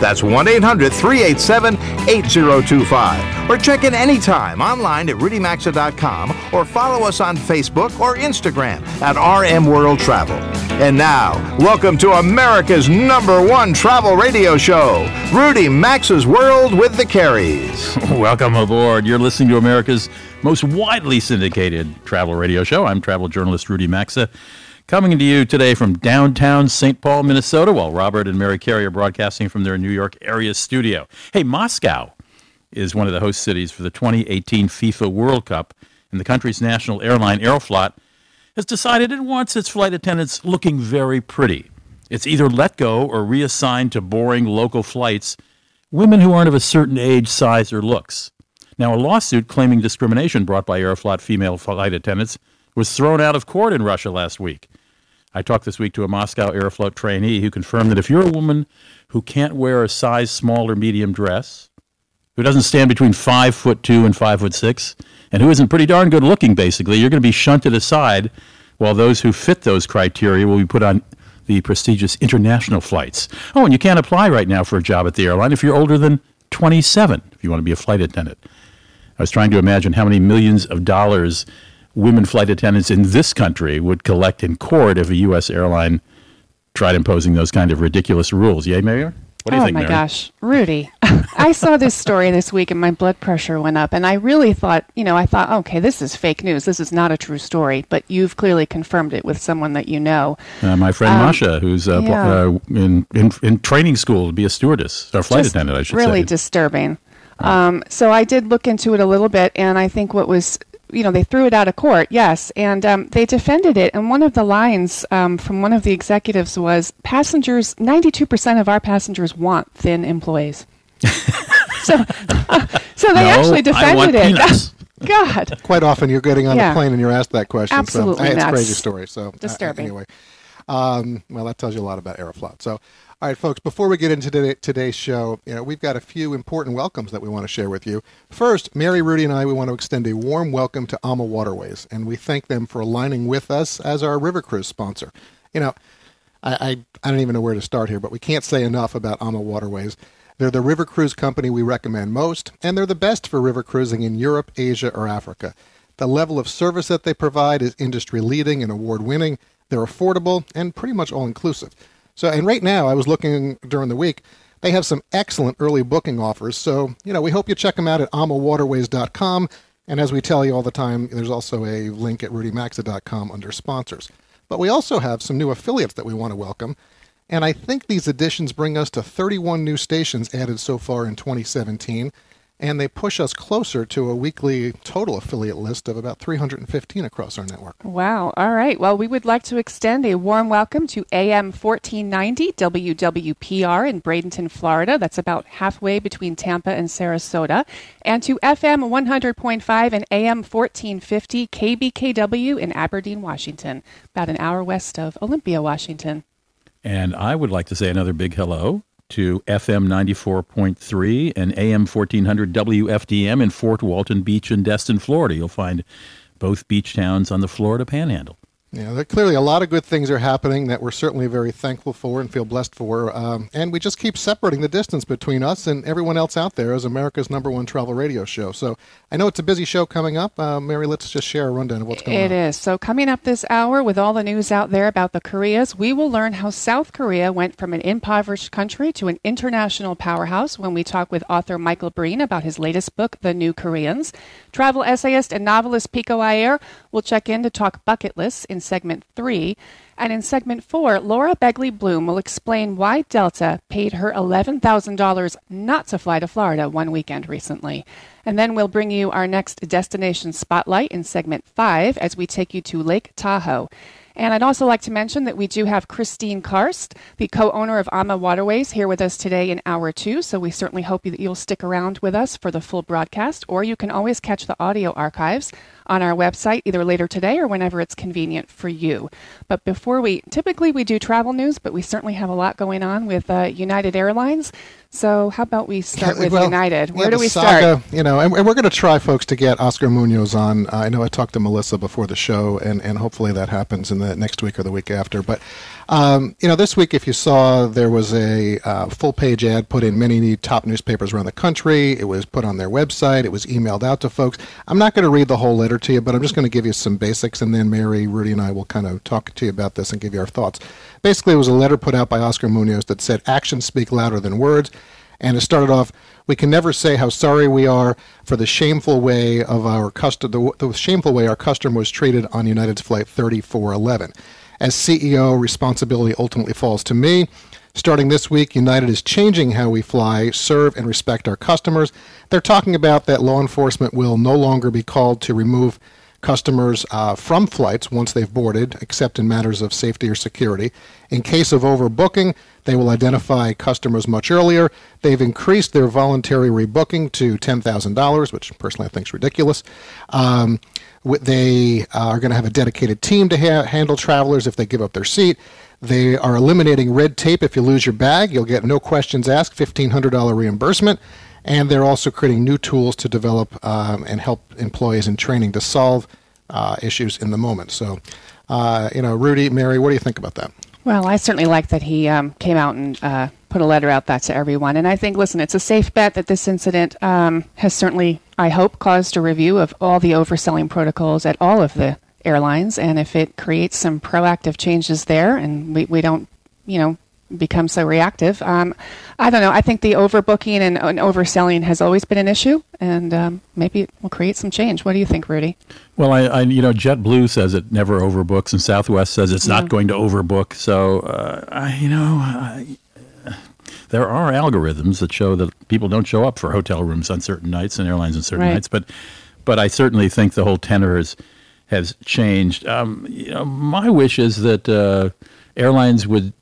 That's 1-800-387-8025. Or check in anytime online at rudymaxa.com or follow us on Facebook or Instagram at RM World Travel. And now, welcome to America's #1 travel radio show, Rudy Maxa's World with the Carries. Welcome aboard. You're listening to America's most widely syndicated travel radio show. I'm travel journalist Rudy Maxa, coming to you today from downtown St. Paul, Minnesota, while Robert and Mary Carey are broadcasting from their New York area studio. Hey, Moscow is one of the host cities for the 2018 FIFA World Cup, and the country's national airline, Aeroflot, has decided it wants its flight attendants looking very pretty. It's either let go or reassigned to boring local flights, women who aren't of a certain age, size, or looks. Now, a lawsuit claiming discrimination brought by Aeroflot female flight attendants was thrown out of court in Russia last week. I talked this week to a Moscow Aeroflot trainee who confirmed that if you're a woman who can't wear a size small or medium dress, who doesn't stand between 5'2" and 5'6", and who isn't pretty darn good looking, basically, you're going to be shunted aside, while those who fit those criteria will be put on the prestigious international flights. Oh, and you can't apply right now for a job at the airline if you're older than 27, if you want to be a flight attendant. I was trying to imagine how many millions of dollars women flight attendants in this country would collect in court if a U.S. airline tried imposing those kind of ridiculous rules. Yay, Mayor? What do you think, Mary? Oh, my gosh. Rudy, I saw this story this week and my blood pressure went up, and I really thought, okay, this is fake news. This is not a true story, but you've clearly confirmed it with someone that you know. My friend Masha, who's in training school to be a stewardess, or flight attendant, I should say. Really disturbing. So I did look into it a little bit, and I think what was... they threw it out of court, yes, and they defended it. And one of the lines from one of the executives was, "Passengers, 92% of our passengers want thin employees." So they actually defended it. God. Quite often, you're getting on a plane and you're asked that question. Absolutely, so, it's a crazy story. So disturbing. Anyway, well, that tells you a lot about Aeroflot. So, all right, folks, before we get into today's show, we've got a few important welcomes that we want to share with you. First, Mary, Rudy, and I, we want to extend a warm welcome to Ama Waterways, and we thank them for aligning with us as our River Cruise sponsor. I don't even know where to start here, but we can't say enough about Ama Waterways. They're the river cruise company we recommend most, and they're the best for river cruising in Europe, Asia, or Africa. The level of service that they provide is industry-leading and award-winning. They're affordable and pretty much all-inclusive. So, and right now, I was looking during the week, they have some excellent early booking offers. So, we hope you check them out at amawaterways.com. And as we tell you all the time, there's also a link at rudymaxa.com under sponsors. But we also have some new affiliates that we want to welcome. And I think these additions bring us to 31 new stations added so far in 2017. And they push us closer to a weekly total affiliate list of about 315 across our network. Wow. All right. Well, we would like to extend a warm welcome to AM 1490 WWPR in Bradenton, Florida. That's about halfway between Tampa and Sarasota. And to FM 100.5 and AM 1450 KBKW in Aberdeen, Washington, about an hour west of Olympia, Washington. And I would like to say another big hello to FM 94.3 and AM 1400 WFDM in Fort Walton Beach and Destin, Florida. You'll find both beach towns on the Florida Panhandle. Yeah, clearly a lot of good things are happening that we're certainly very thankful for and feel blessed for. And we just keep separating the distance between us and everyone else out there as America's #1 travel radio show. So I know it's a busy show coming up. Mary, let's just share a rundown of what's going on. It is. So coming up this hour, with all the news out there about the Koreas, we will learn how South Korea went from an impoverished country to an international powerhouse when we talk with author Michael Breen about his latest book, The New Koreans. Travel essayist and novelist Pico Iyer will check in to talk bucket lists in segment 3. And in segment 4, Laura Begley Bloom will explain why Delta paid her $11,000 not to fly to Florida one weekend recently. And then we'll bring you our next destination spotlight in segment 5 as we take you to Lake Tahoe. And I'd also like to mention that we do have Christine Karst, the co-owner of Ama Waterways, here with us today in Hour 2. So we certainly hope that you'll stick around with us for the full broadcast, or you can always catch the audio archives on our website either later today or whenever it's convenient for you. But before we, typically we do travel news, but we certainly have a lot going on with United Airlines. So how about we start with United? Where do we start? You know, and we're going to try, folks, to get Oscar Munoz on. I know I talked to Melissa before the show, and hopefully that happens in the next week or the week after. But, you know, this week, if you saw, there was a full-page ad put in many top newspapers around the country. It was put on their website. It was emailed out to folks. I'm not going to read the whole letter to you, but I'm just going to give you some basics, and then Mary, Rudy, and I will kind of talk to you about this and give you our thoughts. Basically, it was a letter put out by Oscar Munoz that said, "Actions speak louder than words." And it started off, "We can never say how sorry we are for the shameful way of the shameful way our customer was treated on United's flight 3411. As CEO, responsibility ultimately falls to me. Starting this week, United is changing how we fly, serve, and respect our customers." They're talking about that law enforcement will no longer be called to remove customers from flights once they've boarded, except in matters of safety or security. In case of overbooking, they will identify customers much earlier. They've increased their voluntary rebooking to $10,000, which personally I think is ridiculous. They are going to have a dedicated team to handle travelers if they give up their seat. They are eliminating red tape. If you lose your bag, you'll get no questions asked, $1,500 reimbursement. And they're also creating new tools to develop and help employees in training to solve issues in the moment. So, you know, Rudy, Mary, what do you think about that? Well, I certainly like that he came out and put a letter out that to everyone. And I think, listen, it's a safe bet that this incident has certainly, I hope, caused a review of all the overselling protocols at all of the airlines. And if it creates some proactive changes there and we don't, you know, become so reactive. I don't know. I think the overbooking and overselling has always been an issue, and maybe it will create some change. What do you think, Rudy? Well, I you know, JetBlue says it never overbooks, and Southwest says it's not going to overbook. So, there are algorithms that show that people don't show up for hotel rooms on certain nights and airlines on certain nights. But I certainly think the whole tenor has changed. You know, my wish is that airlines would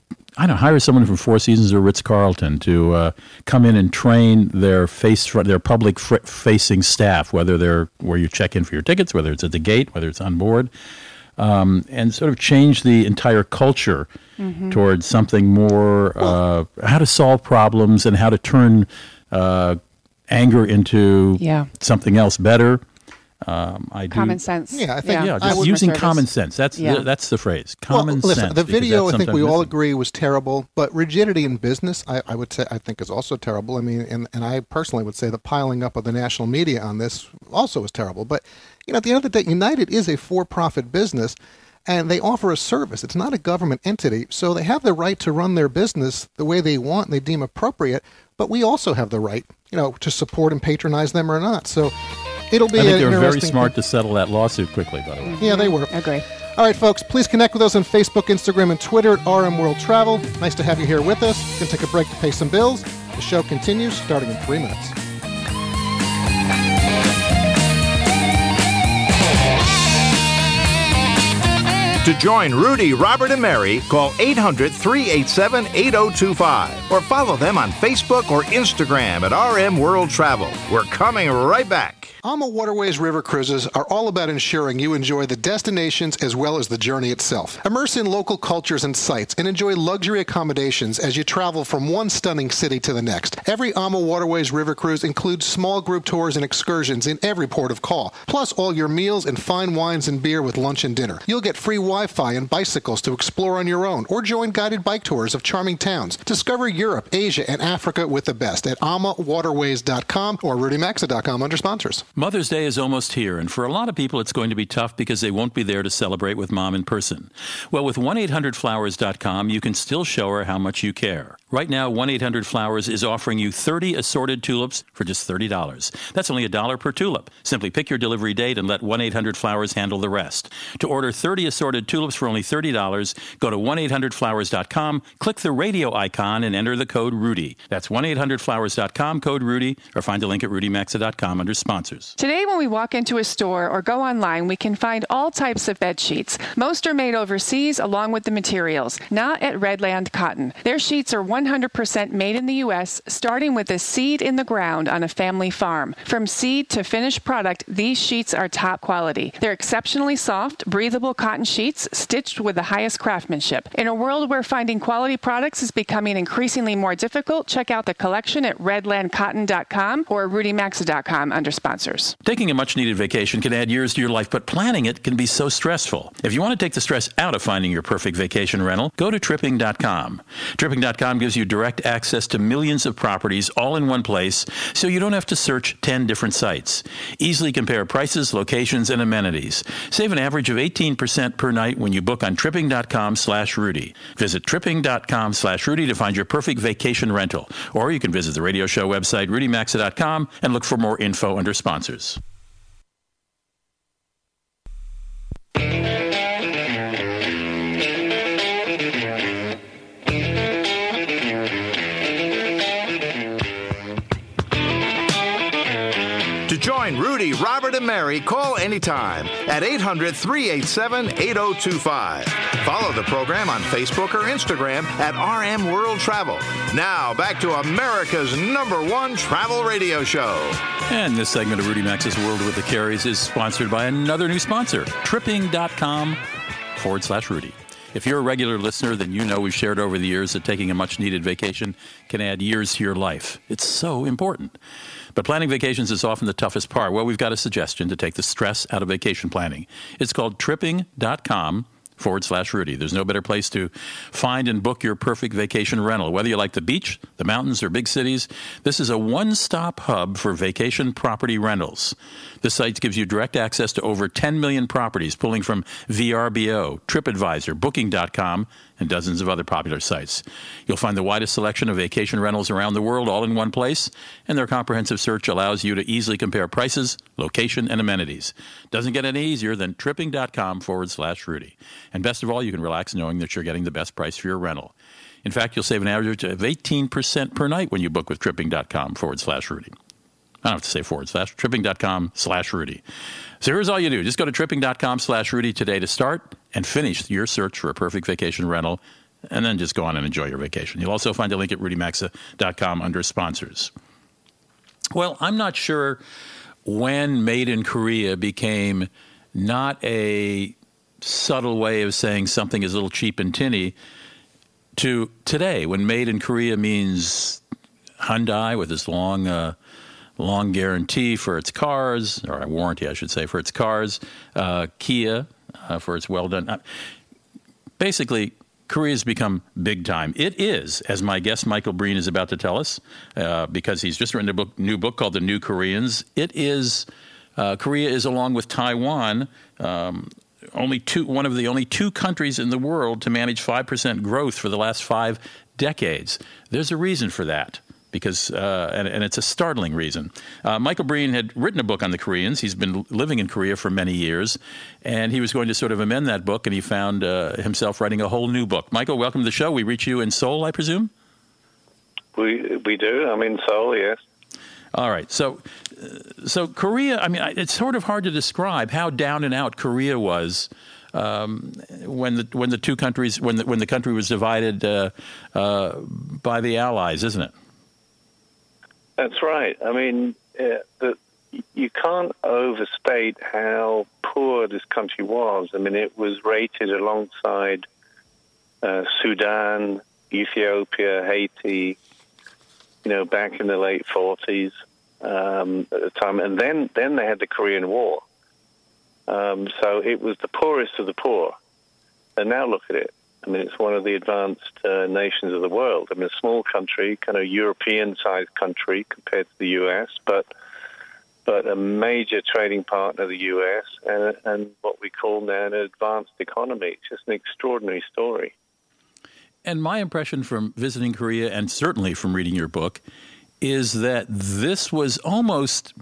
hire someone from Four Seasons or Ritz-Carlton to come in and train their public-facing staff, whether they're where you check in for your tickets, whether it's at the gate, whether it's on board, and sort of change the entire culture towards something more how to solve problems and how to turn anger into something else better. Common sense. Yeah, I think just using common sense. That's the phrase. Common sense. The video, I think we all agree, was terrible. But rigidity in business, I would say, I think is also terrible. I mean, and I personally would say the piling up of the national media on this also is terrible. But you know, at the end of the day, United is a for-profit business, and they offer a service. It's not a government entity, so they have the right to run their business the way they want and they deem appropriate. But we also have the right, you know, to support and patronize them or not. So. It'll be I think they were very smart to settle that lawsuit quickly, by the way. Yeah, they were. Okay. All right, folks, please connect with us on Facebook, Instagram, and Twitter at RM World Travel. Nice to have you here with us. We're going to take a break to pay some bills. The show continues starting in 3 minutes. To join Rudy, Robert, and Mary, call 800-387-8025 or follow them on Facebook or Instagram at RM World Travel. We're coming right back. Ama Waterways River Cruises are all about ensuring you enjoy the destinations as well as the journey itself. Immerse in local cultures and sites and enjoy luxury accommodations as you travel from one stunning city to the next. Every Ama Waterways River Cruise includes small group tours and excursions in every port of call, plus all your meals and fine wines and beer with lunch and dinner. You'll get free Wi-Fi and bicycles to explore on your own or join guided bike tours of charming towns. Discover Europe, Asia, and Africa with the best at amawaterways.com or rudymaxa.com under sponsors. Mother's Day is almost here, and for a lot of people it's going to be tough because they won't be there to celebrate with Mom in person. Well, with 1-800-Flowers.com, you can still show her how much you care. Right now, 1-800-Flowers is offering you 30 assorted tulips for just $30. That's only $1 per tulip. Simply pick your delivery date and let 1-800-Flowers handle the rest. To order 30 assorted tulips for only $30. Go to 1-800-Flowers.com, click the radio icon, and enter the code Rudy. That's 1-800-Flowers.com, code Rudy, or find a link at RudyMaxa.com under sponsors. Today, when we walk into a store or go online, we can find all types of bed sheets. Most are made overseas along with the materials, not at Redland Cotton. Their sheets are 100% made in the U.S., starting with a seed in the ground on a family farm. From seed to finished product, these sheets are top quality. They're exceptionally soft, breathable cotton sheets stitched with the highest craftsmanship. In a world where finding quality products is becoming increasingly more difficult, check out the collection at redlandcotton.com or rudymaxa.com under sponsors. Taking a much-needed vacation can add years to your life, but planning it can be so stressful. If you want to take the stress out of finding your perfect vacation rental, go to tripping.com. Tripping.com gives you direct access to millions of properties all in one place, so you don't have to search 10 different sites. Easily compare prices, locations, and amenities. Save an average of 18% per night when you book on tripping.com/Rudy. Visit tripping.com/Rudy to find your perfect vacation rental, or you can visit the radio show website, rudymaxa.com, and look for more info under sponsors. Join Rudy, Robert, and Mary. Call anytime at 800-387-8025. Follow the program on Facebook or Instagram at RM World Travel. Now, back to America's #1 travel radio show. And this segment of Rudy Max's World with the Carries is sponsored by another new sponsor, tripping.com/Rudy. If you're a regular listener, then you know we've shared over the years that taking a much-needed vacation can add years to your life. It's so important. But planning vacations is often the toughest part. Well, we've got a suggestion to take the stress out of vacation planning. It's called tripping.com/Rudy. There's no better place to find and book your perfect vacation rental. Whether you like the beach, the mountains, or big cities, this is a one-stop hub for vacation property rentals. The site gives you direct access to over 10 million properties, pulling from VRBO, TripAdvisor, Booking.com, and dozens of other popular sites. You'll find the widest selection of vacation rentals around the world all in one place, and their comprehensive search allows you to easily compare prices, location, and amenities. Doesn't get any easier than tripping.com/Rudy. And best of all, you can relax knowing that you're getting the best price for your rental. In fact, you'll save an average of 18% per night when you book with tripping.com/Rudy. I don't have to say tripping.com/Rudy. So here's all you do. Just go to tripping.com/Rudy today to start and finish your search for a perfect vacation rental, and then just go on and enjoy your vacation. You'll also find a link at rudymaxa.com under sponsors. Well, I'm not sure when Made in Korea became not a subtle way of saying something is a little cheap and tinny to today when Made in Korea means Hyundai with its long guarantee for its cars, or a warranty, I should say, for its cars, Kia for its well-done. Basically, Korea's become big time. It is, as my guest Michael Breen is about to tell us, because he's just written a new book called The New Koreans. It is, Korea is, along with Taiwan, one of the only two countries in the world to manage 5% growth for the last 5 decades. There's a reason for that. Because, and it's a startling reason. Michael Breen had written a book on the Koreans. He's been living in Korea for many years, and he was going to sort of amend that book, and he found himself writing a whole new book. Michael, welcome to the show. We reach you in Seoul, I presume? We do. I'm in Seoul, yes. All right. So Korea, I mean, it's sort of hard to describe how down and out Korea was when the country was divided by the Allies, isn't it? That's right. I mean, you can't overstate how poor this country was. I mean, it was rated alongside Sudan, Ethiopia, Haiti, you know, back in the late 40s at the time. And then they had the Korean War. So it was the poorest of the poor. And now look at it. I mean, it's one of the advanced nations of the world. I mean, a small country, kind of European-sized country compared to the U.S., but a major trading partner of the U.S. and what we call now an advanced economy. It's just an extraordinary story. And my impression from visiting Korea, and certainly from reading your book, is that this was almost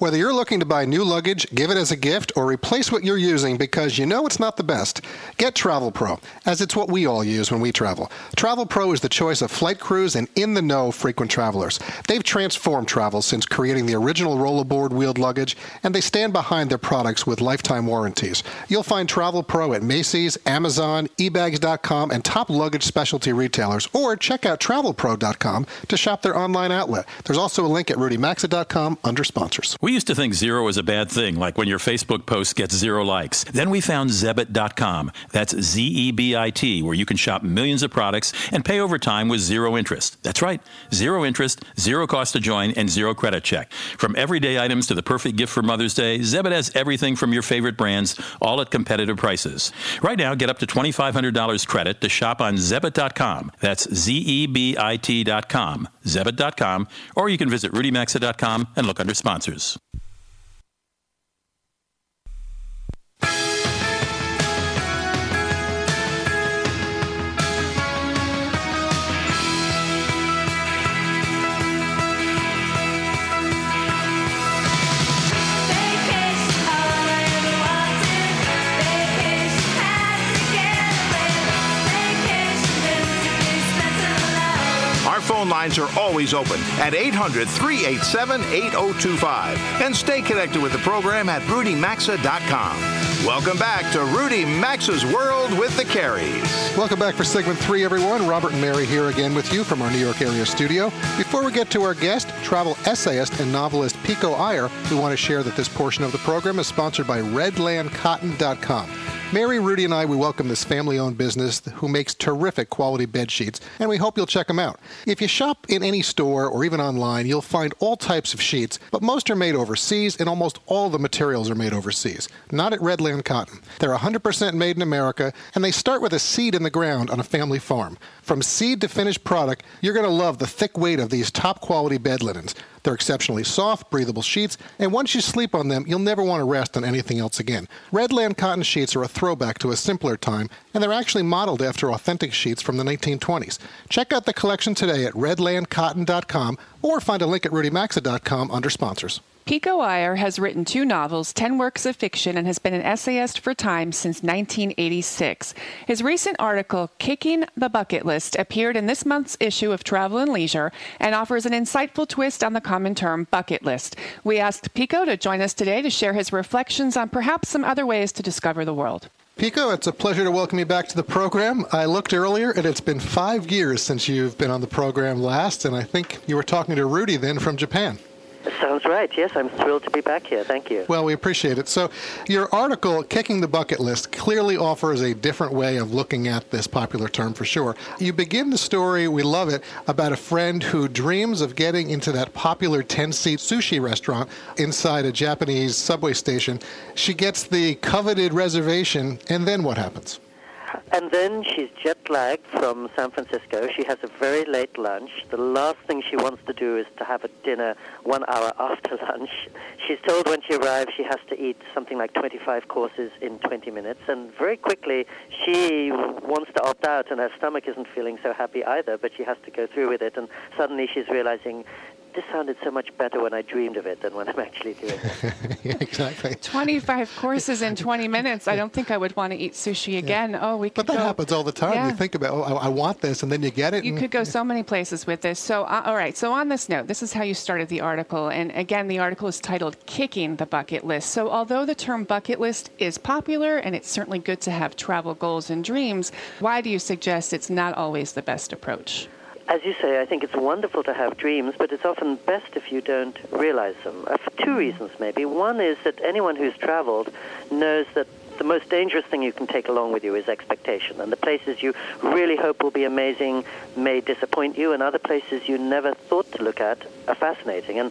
Whether you're looking to buy new luggage, give it as a gift, or replace what you're using because you know it's not the best, get Travel Pro, as it's what we all use when we travel. Travel Pro is the choice of flight crews and in-the-know frequent travelers. They've transformed travel since creating the original rollerboard wheeled luggage, and they stand behind their products with lifetime warranties. You'll find Travel Pro at Macy's, Amazon, eBags.com, and top luggage specialty retailers, or check out TravelPro.com to shop their online outlet. There's also a link at RudyMaxa.com under sponsors. We used to think zero was a bad thing, like when your Facebook post gets zero likes. Then we found Zebit.com. That's Zebit, where you can shop millions of products and pay over time with zero interest. That's right, zero interest, zero cost to join, and zero credit check. From everyday items to the perfect gift for Mother's Day, Zebit has everything from your favorite brands, all at competitive prices. Right now, get up to $2,500 credit to shop on Zebit.com. That's Zebit.com, Zebit.com, or you can visit RudyMaxa.com and look under sponsors. Phone lines are always open at 800-387-8025. And stay connected with the program at RudyMaxa.com. Welcome back to Rudy Maxa's World with the Careys. Welcome back for segment 3, everyone. Robert and Mary here again with you from our New York area studio. Before we get to our guest, travel essayist and novelist Pico Iyer, we want to share that this portion of the program is sponsored by RedlandCotton.com. Mary, Rudy, and I, we welcome this family-owned business who makes terrific quality bed sheets, and we hope you'll check them out. If you shop in any store or even online, you'll find all types of sheets, but most are made overseas, and almost all the materials are made overseas, not at Redland Cotton. They're 100% made in America, and they start with a seed in the ground on a family farm. From seed to finished product, you're going to love the thick weight of these top-quality bed linens. They're exceptionally soft, breathable sheets, and once you sleep on them, you'll never want to rest on anything else again. Redland Cotton sheets are a throwback to a simpler time, and they're actually modeled after authentic sheets from the 1920s. Check out the collection today at redlandcotton.com or find a link at rudymaxa.com under sponsors. Pico Iyer has written 2 novels, 10 works of fiction, and has been an essayist for Time since 1986. His recent article, Kicking the Bucket List, appeared in this month's issue of Travel and Leisure and offers an insightful twist on the common term bucket list. We asked Pico to join us today to share his reflections on perhaps some other ways to discover the world. Pico, it's a pleasure to welcome you back to the program. I looked earlier, and it's been 5 years since you've been on the program last, and I think you were talking to Rudy then from Japan. Sounds right. Yes, I'm thrilled to be back here. Thank you. Well, we appreciate it. So your article, Kicking the Bucket List, clearly offers a different way of looking at this popular term for sure. You begin the story, we love it, about a friend who dreams of getting into that popular 10-seat sushi restaurant inside a Japanese subway station. She gets the coveted reservation, and then what happens? And then she's jet-lagged from San Francisco. She has a very late lunch. The last thing she wants to do is to have a dinner 1 hour after lunch. She's told when she arrives she has to eat something like 25 courses in 20 minutes. And very quickly, she wants to opt out, and her stomach isn't feeling so happy either, but she has to go through with it. And suddenly she's realizing, this sounded so much better when I dreamed of it than when I'm actually doing it. Yeah, exactly. 25 courses in 20 minutes. I don't think I would want to eat sushi again. Yeah. Oh, we could. But that happens all the time. Yeah. You think about, oh, I want this, and then you get it. You could go so many places with this. So, all right. So on this note, this is how you started the article. And again, the article is titled Kicking the Bucket List. So although the term bucket list is popular, and it's certainly good to have travel goals and dreams, why do you suggest it's not always the best approach? As you say, I think it's wonderful to have dreams, but it's often best if you don't realize them, for two reasons maybe. One is that anyone who's traveled knows that the most dangerous thing you can take along with you is expectation, and the places you really hope will be amazing may disappoint you, and other places you never thought to look at are fascinating. And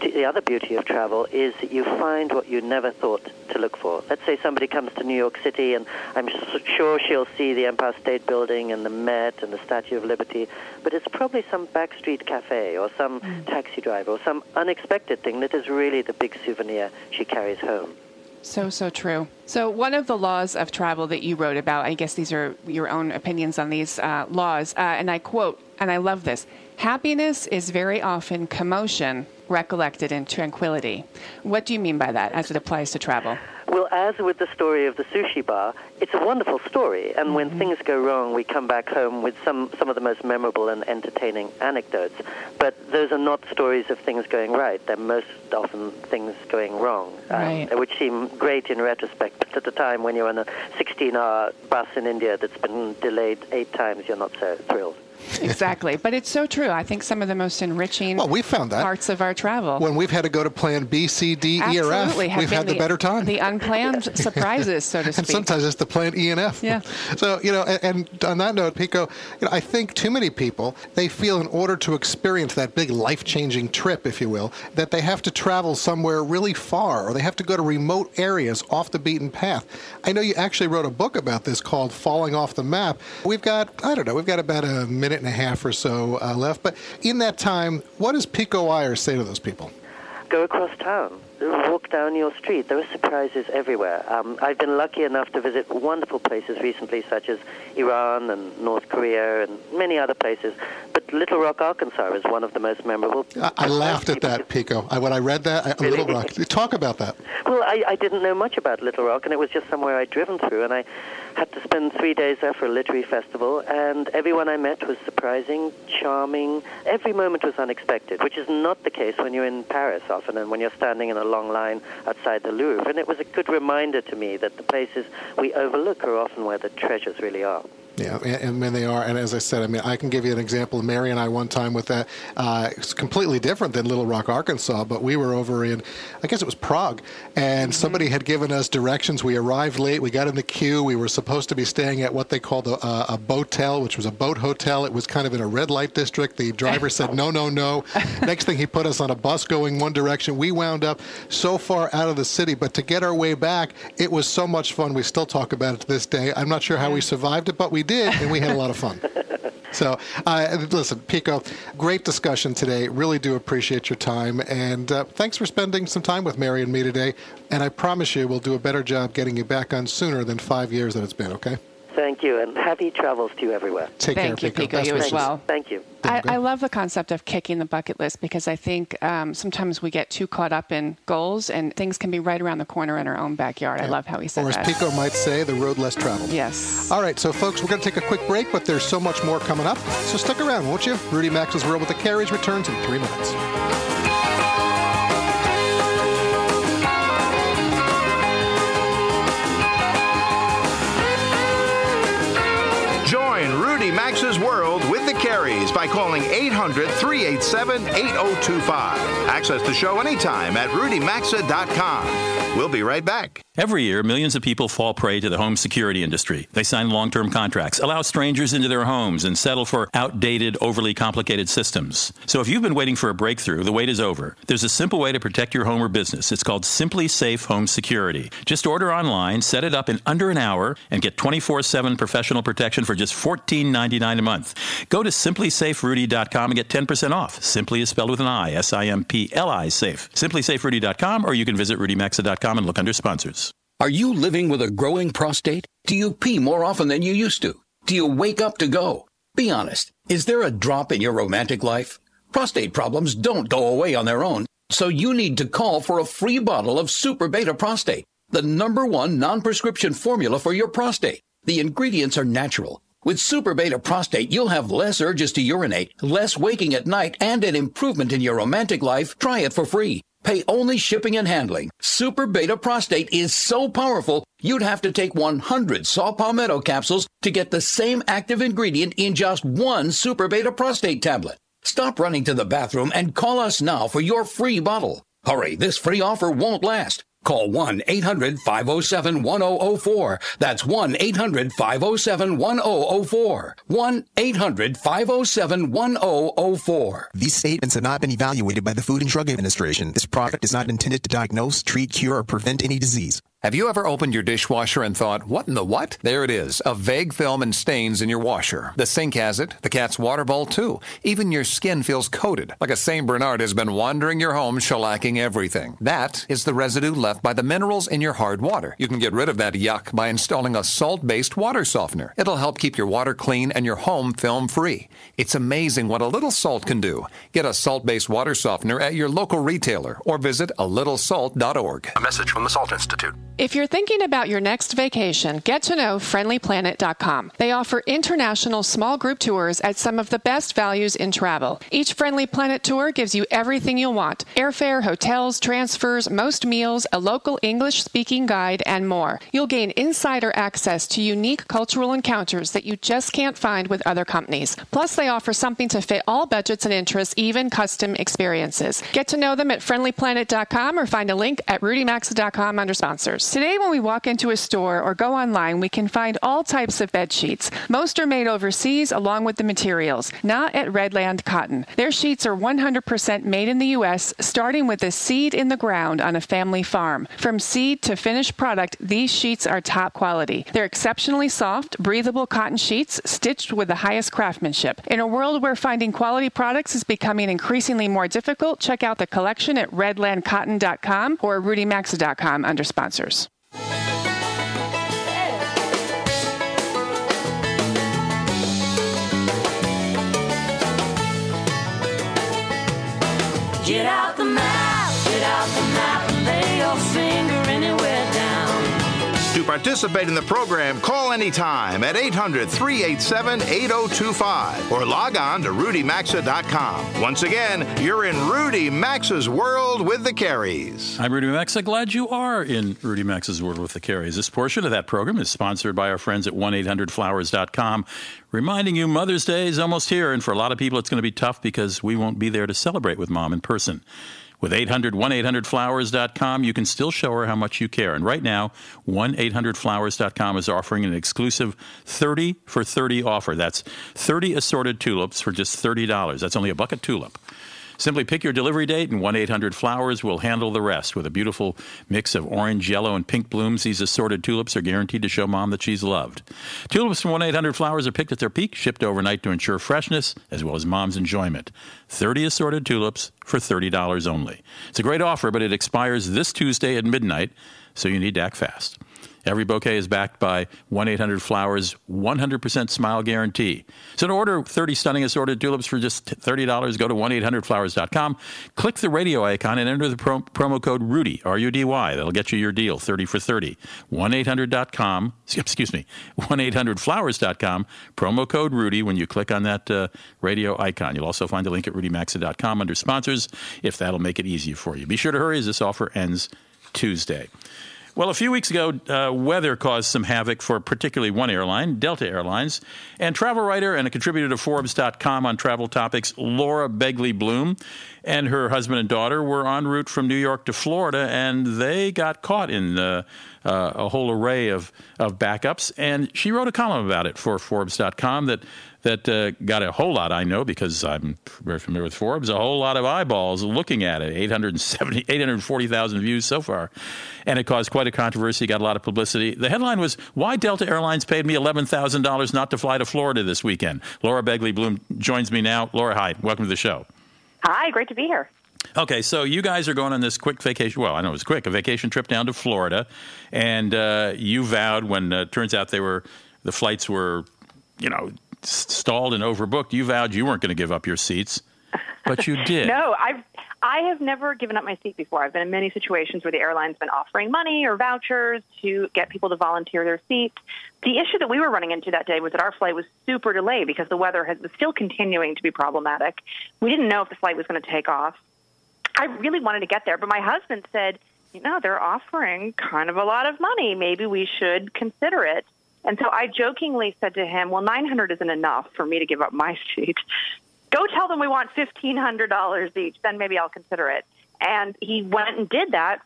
the other beauty of travel is that you find what you never thought to look for. Let's say somebody comes to New York City, and I'm sure she'll see the Empire State Building and the Met and the Statue of Liberty, but it's probably some backstreet cafe or some taxi driver or some unexpected thing that is really the big souvenir she carries home. So true. So one of the laws of travel that you wrote about, I guess these are your own opinions on these laws, and I quote, and I love this, happiness is very often commotion recollected in tranquility. What do you mean by that as it applies to travel? Well, as with the story of the sushi bar, it's a wonderful story. And when things go wrong, we come back home with some of the most memorable and entertaining anecdotes. But those are not stories of things going right. They're most often things going wrong, right, which seem great in retrospect. But at the time, when you're on a 16-hour bus in India that's been delayed 8 times, you're not so thrilled. Exactly. But it's so true. I think some of the most enriching parts of our travel. When we've had to go to plan B, C, D, E, or F, we've had the better time. The unplanned surprises, so to speak. And sometimes it's the planned E and F. Yeah. So, and on that note, Pico, I think too many people, they feel in order to experience that big life-changing trip, if you will, that they have to travel somewhere really far, or they have to go to remote areas off the beaten path. I know you actually wrote a book about this called Falling Off the Map. We've got about a minute and a half or so left. But in that time, what does Pico Iyer say to those people? Go across town. Walk down your street. There are surprises everywhere. I've been lucky enough to visit wonderful places recently, such as Iran and North Korea and many other places. But Little Rock, Arkansas is one of the most memorable. I laughed at that, Pico. When I read that, Little Rock. Talk about that. Well, I didn't know much about Little Rock, and it was just somewhere I'd driven through, and I had to spend 3 days there for a literary festival, and everyone I met was surprising, charming. Every moment was unexpected, which is not the case when you're in Paris often and when you're standing in a long line outside the Louvre. And it was a good reminder to me that the places we overlook are often where the treasures really are. Yeah, and they are. And as I said, I can give you an example. Mary and I one time with that. It's completely different than Little Rock, Arkansas, but we were over in, I guess it was Prague, and somebody had given us directions. We arrived late. We got in the queue. We were supposed to be staying at what they called a boatel, which was a boat hotel. It was kind of in a red light district. The driver said, no. Next thing he put us on a bus going one direction. We wound up so far out of the city, but to get our way back, it was so much fun. We still talk about it to this day. I'm not sure how we survived it, but we did, and we had a lot of fun. So, listen, Pico, great discussion today. Really do appreciate your time, and thanks for spending some time with Mary and me today, and I promise you we'll do a better job getting you back on sooner than 5 years that it's been, okay? Thank you, and happy travels to you everywhere. Take care, Pico. You as well. Thank you. I love the concept of kicking the bucket list, because I think sometimes we get too caught up in goals, and things can be right around the corner in our own backyard. Yeah. I love how he said that. Or as Pico might say, the road less traveled. Yes. All right, so folks, we're going to take a quick break, but there's so much more coming up, so stick around, won't you? Rudy Maxa's World with the Carries returns in 3 minutes. by calling 800-387-8025. Access the show anytime at rudymaxa.com. We'll be right back. Every year, millions of people fall prey to the home security industry. They sign long-term contracts, allow strangers into their homes, and settle for outdated, overly complicated systems. So if you've been waiting for a breakthrough, the wait is over. There's a simple way to protect your home or business. It's called Simply Safe Home Security. Just order online, set it up in under an hour, and get 24/7 professional protection for just $14.99 a month. Go to simplysaferudy.com and get 10% off. Simply is spelled with an I, S-I-M-P-L-I, safe. simplysaferudy.com, or you can visit rudymaxa.com and look under sponsors. Are you living with a growing prostate? Do you pee more often than you used to? Do you wake up to go? Be honest. Is there a drop in your romantic life? Prostate problems don't go away on their own, so you need to call for a free bottle of Super Beta Prostate, the #1 non-prescription formula for your prostate. The ingredients are natural. With Super Beta Prostate, you'll have less urges to urinate, less waking at night, and an improvement in your romantic life. Try it for free. Pay only shipping and handling. Super Beta Prostate is so powerful, you'd have to take 100 saw palmetto capsules to get the same active ingredient in just one Super Beta Prostate tablet. Stop running to the bathroom and call us now for your free bottle. Hurry, this free offer won't last. Call 1-800-507-1004. That's 1-800-507-1004. 1-800-507-1004. These statements have not been evaluated by the Food and Drug Administration. This product is not intended to diagnose, treat, cure, or prevent any disease. Have you ever opened your dishwasher and thought, what in the what? There it is, a vague film and stains in your washer. The sink has it, the cat's water bowl too. Even your skin feels coated, like a St. Bernard has been wandering your home shellacking everything. That is the residue left by the minerals in your hard water. You can get rid of that yuck by installing a salt-based water softener. It'll help keep your water clean and your home film-free. It's amazing what a little salt can do. Get a salt-based water softener at your local retailer or visit alittlesalt.org. A message from the Salt Institute. If you're thinking about your next vacation, get to know friendlyplanet.com. They offer international small group tours at some of the best values in travel. Each Friendly Planet tour gives you everything you'll want: airfare, hotels, transfers, most meals, a local English-speaking guide, and more. You'll gain insider access to unique cultural encounters that you just can't find with other companies. Plus, they offer something to fit all budgets and interests, even custom experiences. Get to know them at friendlyplanet.com or find a link at rudymaxa.com under sponsors. Today, when we walk into a store or go online, we can find all types of bed sheets. Most are made overseas along with the materials, not at Redland Cotton. Their sheets are 100% made in the U.S., starting with a seed in the ground on a family farm. From seed to finished product, these sheets are top quality. They're exceptionally soft, breathable cotton sheets stitched with the highest craftsmanship. In a world where finding quality products is becoming increasingly more difficult, check out the collection at redlandcotton.com or rudymaxa.com under sponsors. Get out the map, get out the map, and lay your finger anywhere down. To participate in the program, call anytime at 800-387-8025 or log on to rudymaxa.com. Once again, you're in Rudy Maxa's world with the Carries. I'm Rudy Maxa. Glad you are in Rudy Maxa's world with the Carries. This portion of that program is sponsored by our friends at 1-800-Flowers.com. Reminding you, Mother's Day is almost here, and for a lot of people it's going to be tough because we won't be there to celebrate with Mom in person. With 1-800-Flowers.com, you can still show her how much you care. And right now, 1-800-Flowers.com is offering an exclusive 30 for 30 offer. That's 30 assorted tulips for just $30. That's only a bucket tulip. Simply pick your delivery date, and 1-800-Flowers will handle the rest. With a beautiful mix of orange, yellow, and pink blooms, these assorted tulips are guaranteed to show Mom that she's loved. Tulips from 1-800-Flowers are picked at their peak, shipped overnight to ensure freshness, as well as Mom's enjoyment. 30 assorted tulips for $30 only. It's a great offer, but it expires this Tuesday at midnight, so you need to act fast. Every bouquet is backed by 1-800-Flowers' 100% smile guarantee. So to order 30 stunning assorted tulips for just $30, go to 1-800-Flowers.com, click the radio icon, and enter the promo code RUDY, R-U-D-Y. That'll get you your deal, 30 for 30. 1-800.com, excuse me, 1-800-Flowers.com, promo code RUDY when you click on that radio icon. You'll also find a link at RudyMaxa.com under sponsors, if that'll make it easier for you. Be sure to hurry, as this offer ends Tuesday. Well, a few weeks ago, weather caused some havoc for particularly one airline, Delta Airlines, and travel writer and a contributor to Forbes.com on travel topics, Laura Begley Bloom, and her husband and daughter were en route from New York to Florida, and they got caught in a whole array of backups, and she wrote a column about it for Forbes.com that got a whole lot, I know, because I'm very familiar with Forbes, a whole lot of eyeballs looking at it, 840,000 views so far. And it caused quite a controversy, got a lot of publicity. The headline was, "Why Delta Airlines Paid Me $11,000 Not to Fly to Florida This Weekend." Laura Begley Bloom joins me now. Laura, hi. Welcome to the show. Hi. Great to be here. Okay, so you guys are going on this quick vacation. Well, I know it was quick, a vacation trip down to Florida. And you vowed when it turns out the flights were, stalled and overbooked, you vowed you weren't going to give up your seats, but you did. No, I have never given up my seat before. I've been in many situations where the airline's been offering money or vouchers to get people to volunteer their seats. The issue that we were running into that day was that our flight was super delayed because the weather was still continuing to be problematic. We didn't know if the flight was going to take off. I really wanted to get there, but my husband said, they're offering kind of a lot of money. Maybe we should consider it. And so I jokingly said to him, well, $900 isn't enough for me to give up my seat. Go tell them we want $1,500 each, then maybe I'll consider it. And he went and did that.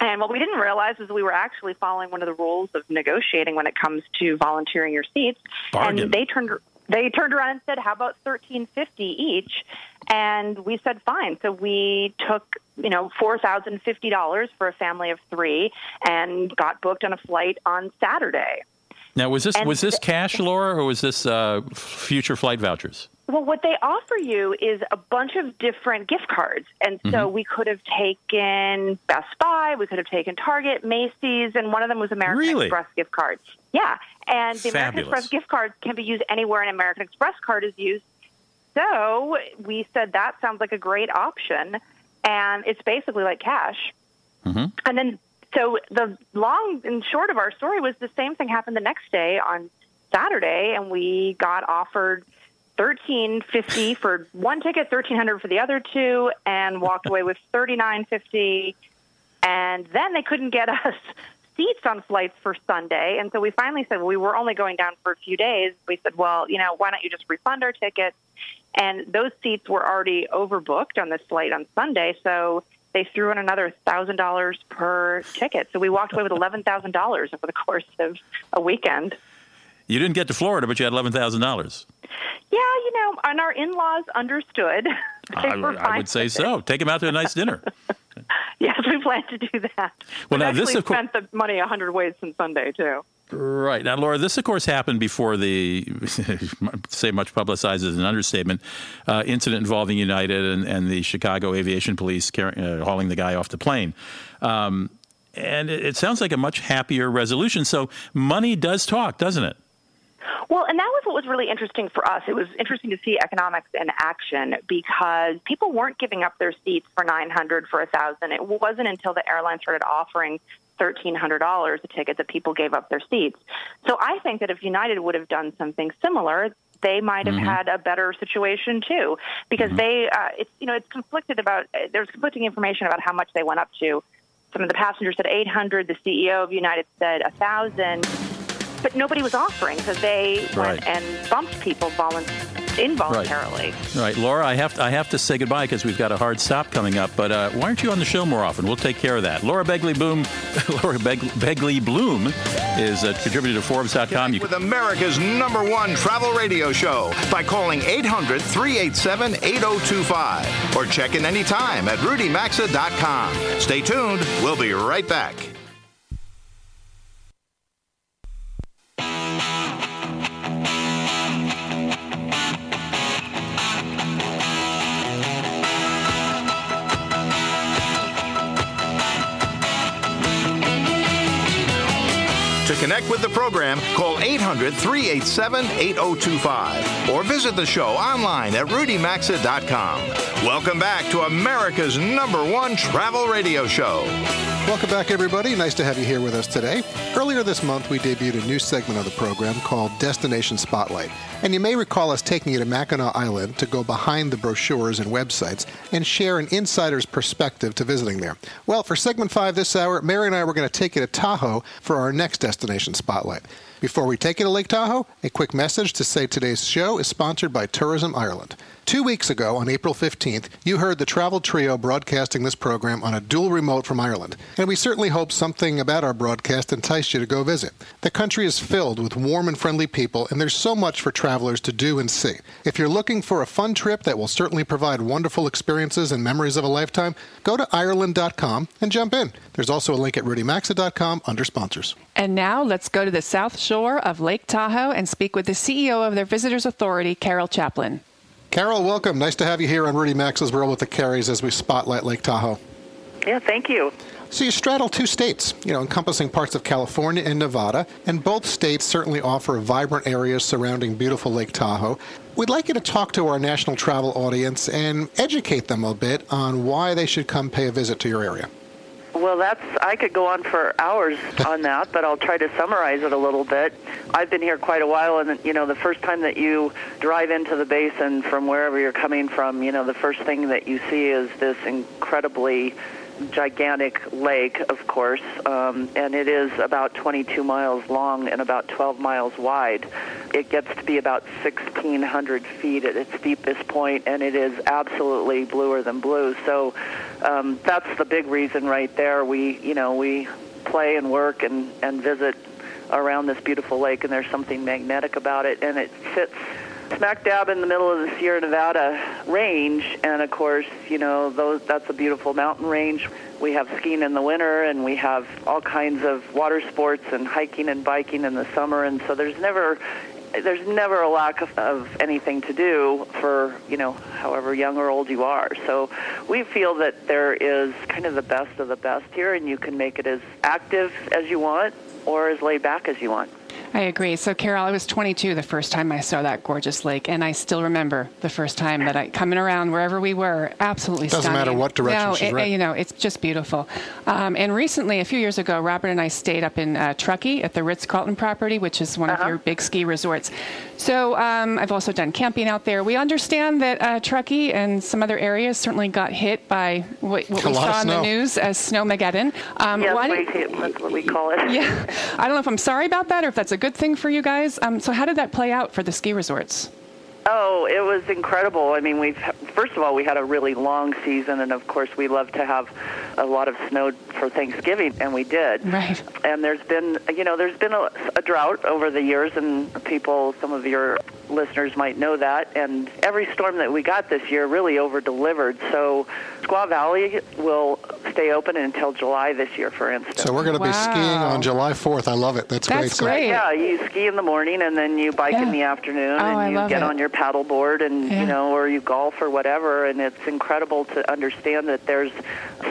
And what we didn't realize is we were actually following one of the rules of negotiating when it comes to volunteering your seats. Bargain. And they turned around and said, how about $1,350 each? And we said, fine. So we took, $4,050 for a family of three and got booked on a flight on Saturday. Now, was this cash, Laura, or was this future flight vouchers? Well, what they offer you is a bunch of different gift cards. And so we could have taken Best Buy, we could have taken Target, Macy's, and one of them was American Express gift cards. Yeah, and the American Express gift card can be used anywhere an American Express card is used. So we said that sounds like a great option, and it's basically like cash. Mm-hmm. And then so the long and short of our story was the same thing happened the next day on Saturday, and we got offered $1,350 for one ticket, $1,300 for the other two, and walked away with $3,950. And then they couldn't get us seats on flights for Sunday, and so we finally said, well, we were only going down for a few days. We said, well, why don't you just refund our tickets? And those seats were already overbooked on this flight on Sunday, so they threw in another $1,000 per ticket. So we walked away with $11,000 over the course of a weekend. You didn't get to Florida, but you had $11,000. Yeah, and our in-laws understood. I would say so. Take them out to a nice dinner. Yes, we plan to do that. Well, now this, of course, spent the money 100 ways since Sunday, too. Right. Now, Laura, this, of course, happened before the, say much publicized is an understatement, incident involving United and the Chicago Aviation Police hauling the guy off the plane. And it sounds like a much happier resolution. So money does talk, doesn't it? Well, and that was what was really interesting for us. It was interesting to see economics in action because people weren't giving up their seats for $900, for $1,000. It wasn't until the airline started offering $1,300 a ticket that people gave up their seats. So I think that if United would have done something similar, they might have had a better situation too, because there's conflicting information about how much they went up to. Some of the passengers said $800. The CEO of United said $1,000, but nobody was offering, so they went and bumped people involuntarily. Right, Laura, I have to say goodbye because we've got a hard stop coming up. But why aren't you on the show more often? We'll take care of that. Laura Begley Bloom, is a contributor to Forbes.com. Connect with America's #1 travel radio show by calling 800-387-8025 or check in anytime at RudyMaxa.com. Stay tuned. We'll be right back. Connect with the program, call 800-387-8025 or visit the show online at rudymaxa.com. Welcome back to America's #1 travel radio show. Welcome back, everybody. Nice to have you here with us today. Earlier this month, we debuted a new segment of the program called Destination Spotlight. And you may recall us taking you to Mackinac Island to go behind the brochures and websites and share an insider's perspective to visiting there. Well, for segment 5 this hour, Mary and I were going to take you to Tahoe for our next Destination Spotlight. Before we take you to Lake Tahoe, a quick message to say today's show is sponsored by Tourism Ireland. 2 weeks ago, on April 15th, you heard the Travel Trio broadcasting this program on a dual remote from Ireland, and we certainly hope something about our broadcast enticed you to go visit. The country is filled with warm and friendly people, and there's so much for travelers to do and see. If you're looking for a fun trip that will certainly provide wonderful experiences and memories of a lifetime, go to Ireland.com and jump in. There's also a link at RudyMaxa.com under sponsors. And now let's go to the South Shore of Lake Tahoe and speak with the CEO of their Visitors Authority, Carol Chaplin. Carol, welcome. Nice to have you here on Rudy Maxa's World with the Carries as we spotlight Lake Tahoe. Yeah, thank you. So you straddle two states, encompassing parts of California and Nevada, and both states certainly offer vibrant areas surrounding beautiful Lake Tahoe. We'd like you to talk to our national travel audience and educate them a bit on why they should come pay a visit to your area. Well, I could go on for hours on that, but I'll try to summarize it a little bit. I've been here quite a while, and, the first time that you drive into the basin from wherever you're coming from, the first thing that you see is this incredibly gigantic lake, of course, and it is about 22 miles long and about 12 miles wide. It gets to be about 1,600 feet at its deepest point, and it is absolutely bluer than blue. So that's the big reason right there. We play and work and visit around this beautiful lake, and there's something magnetic about it, and it sits smack dab in the middle of the Sierra Nevada range, and of course, that's a beautiful mountain range. We have skiing in the winter, and we have all kinds of water sports and hiking and biking in the summer, and so there's never a lack of anything to do for, however young or old you are. So we feel that there is kind of the best here, and you can make it as active as you want or as laid back as you want. I agree. So, Carol, I was 22 the first time I saw that gorgeous lake, and I still remember the first time that coming around wherever we were, absolutely stunning. Doesn't matter what direction she's right. It's just beautiful. And recently, a few years ago, Robert and I stayed up in Truckee at the Ritz-Carlton property, which is one of your big ski resorts. So I've also done camping out there. We understand that Truckee and some other areas certainly got hit by what we saw in the news as Snowmageddon. That's what we call it. Yeah, I don't know if I'm sorry about that or if that's a good thing for you guys. So how did that play out for the ski resorts? Oh, it was incredible. I mean, first of all, we had a really long season, and of course, we love to have a lot of snow for Thanksgiving, and we did. Right. And there's been a drought over the years, and some of your listeners might know that. And every storm that we got this year really over-delivered. So Squaw Valley will stay open until July this year, for instance. So we're going to be skiing on July 4th. I love it. That's great. Yeah, you ski in the morning, and then you bike in the afternoon, and you get on your paddleboard, and or you golf or whatever. And it's incredible to understand that there's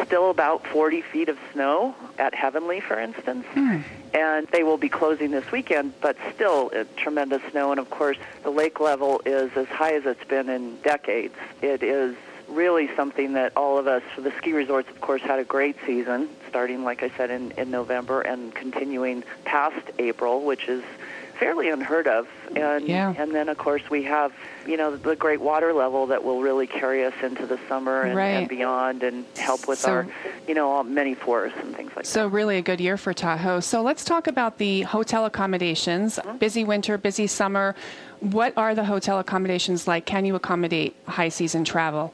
still about 40 feet of snow at Heavenly, for instance. Mm. And they will be closing this weekend, but still tremendous snow. And, of course, the lake level is as high as it's been in decades. It is really something that all of us, the ski resorts, of course, had a great season, starting, like I said, in November and continuing past April, which is fairly unheard of. And then, of course, we have, the great water level that will really carry us into the summer and beyond and help with our, many forests and things like that. So really a good year for Tahoe. So let's talk about the hotel accommodations. Mm-hmm. Busy winter, busy summer. What are the hotel accommodations like? Can you accommodate high season travel?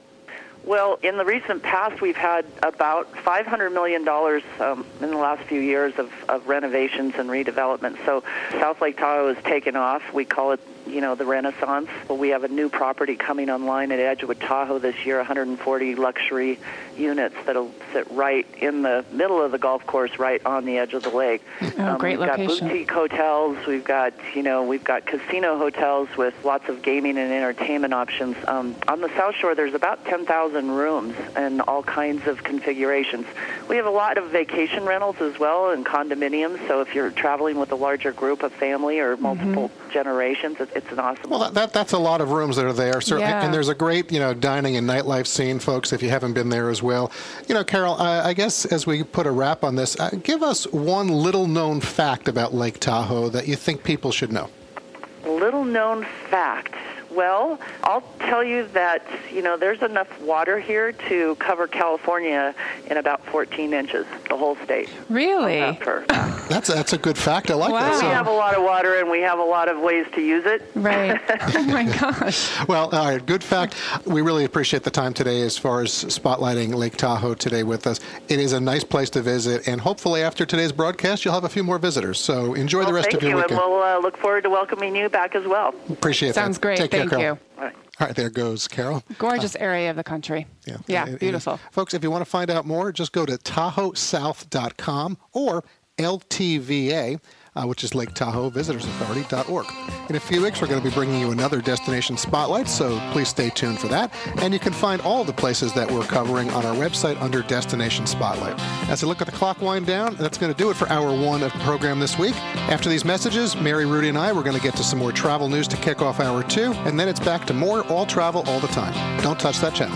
Well, in the recent past, we've had about $500 million in the last few years of renovations and redevelopment. So South Lake Tahoe has taken off. We call it, the Renaissance. But we have a new property coming online at Edgewood Tahoe this year, 140 luxury units that'll sit right in the middle of the golf course, right on the edge of the lake. Oh, great location. We've got boutique hotels. We've got casino hotels with lots of gaming and entertainment options. On the South Shore, there's about 10,000 rooms and all kinds of configurations. We have a lot of vacation rentals as well and condominiums. So if you're traveling with a larger group of family or multiple generations, it's it's an awesome. Well, that's a lot of rooms that are there. Certainly, yeah. And there's a great, dining and nightlife scene, folks, if you haven't been there as well. Carol, I guess as we put a wrap on this, give us one little known fact about Lake Tahoe that you think people should know. Little known fact. Well, I'll tell you that, there's enough water here to cover California in about 14 inches, the whole state. Really? That's a good fact. I like that. We have a lot of water, and we have a lot of ways to use it. Right. Oh, my gosh. Well, all right, good fact. We really appreciate the time today as far as spotlighting Lake Tahoe today with us. It is a nice place to visit, and hopefully after today's broadcast, you'll have a few more visitors. So enjoy the rest of your weekend. Thank you, and we'll look forward to welcoming you back as well. Appreciate that. Sounds great. Thank you. All right, there goes Carol. Gorgeous area of the country. Yeah, beautiful. Folks, if you want to find out more, just go to TahoeSouth.com or LTVA, which is Lake Tahoe Visitors Authority.org. In a few weeks, we're going to be bringing you another Destination Spotlight, so please stay tuned for that. And you can find all the places that we're covering on our website under Destination Spotlight. As I look at the clock wind down, that's going to do it for Hour 1 of the program this week. After these messages, Mary, Rudy, and I, we're going to get to some more travel news to kick off Hour 2, and then it's back to more All Travel All the Time. Don't touch that channel.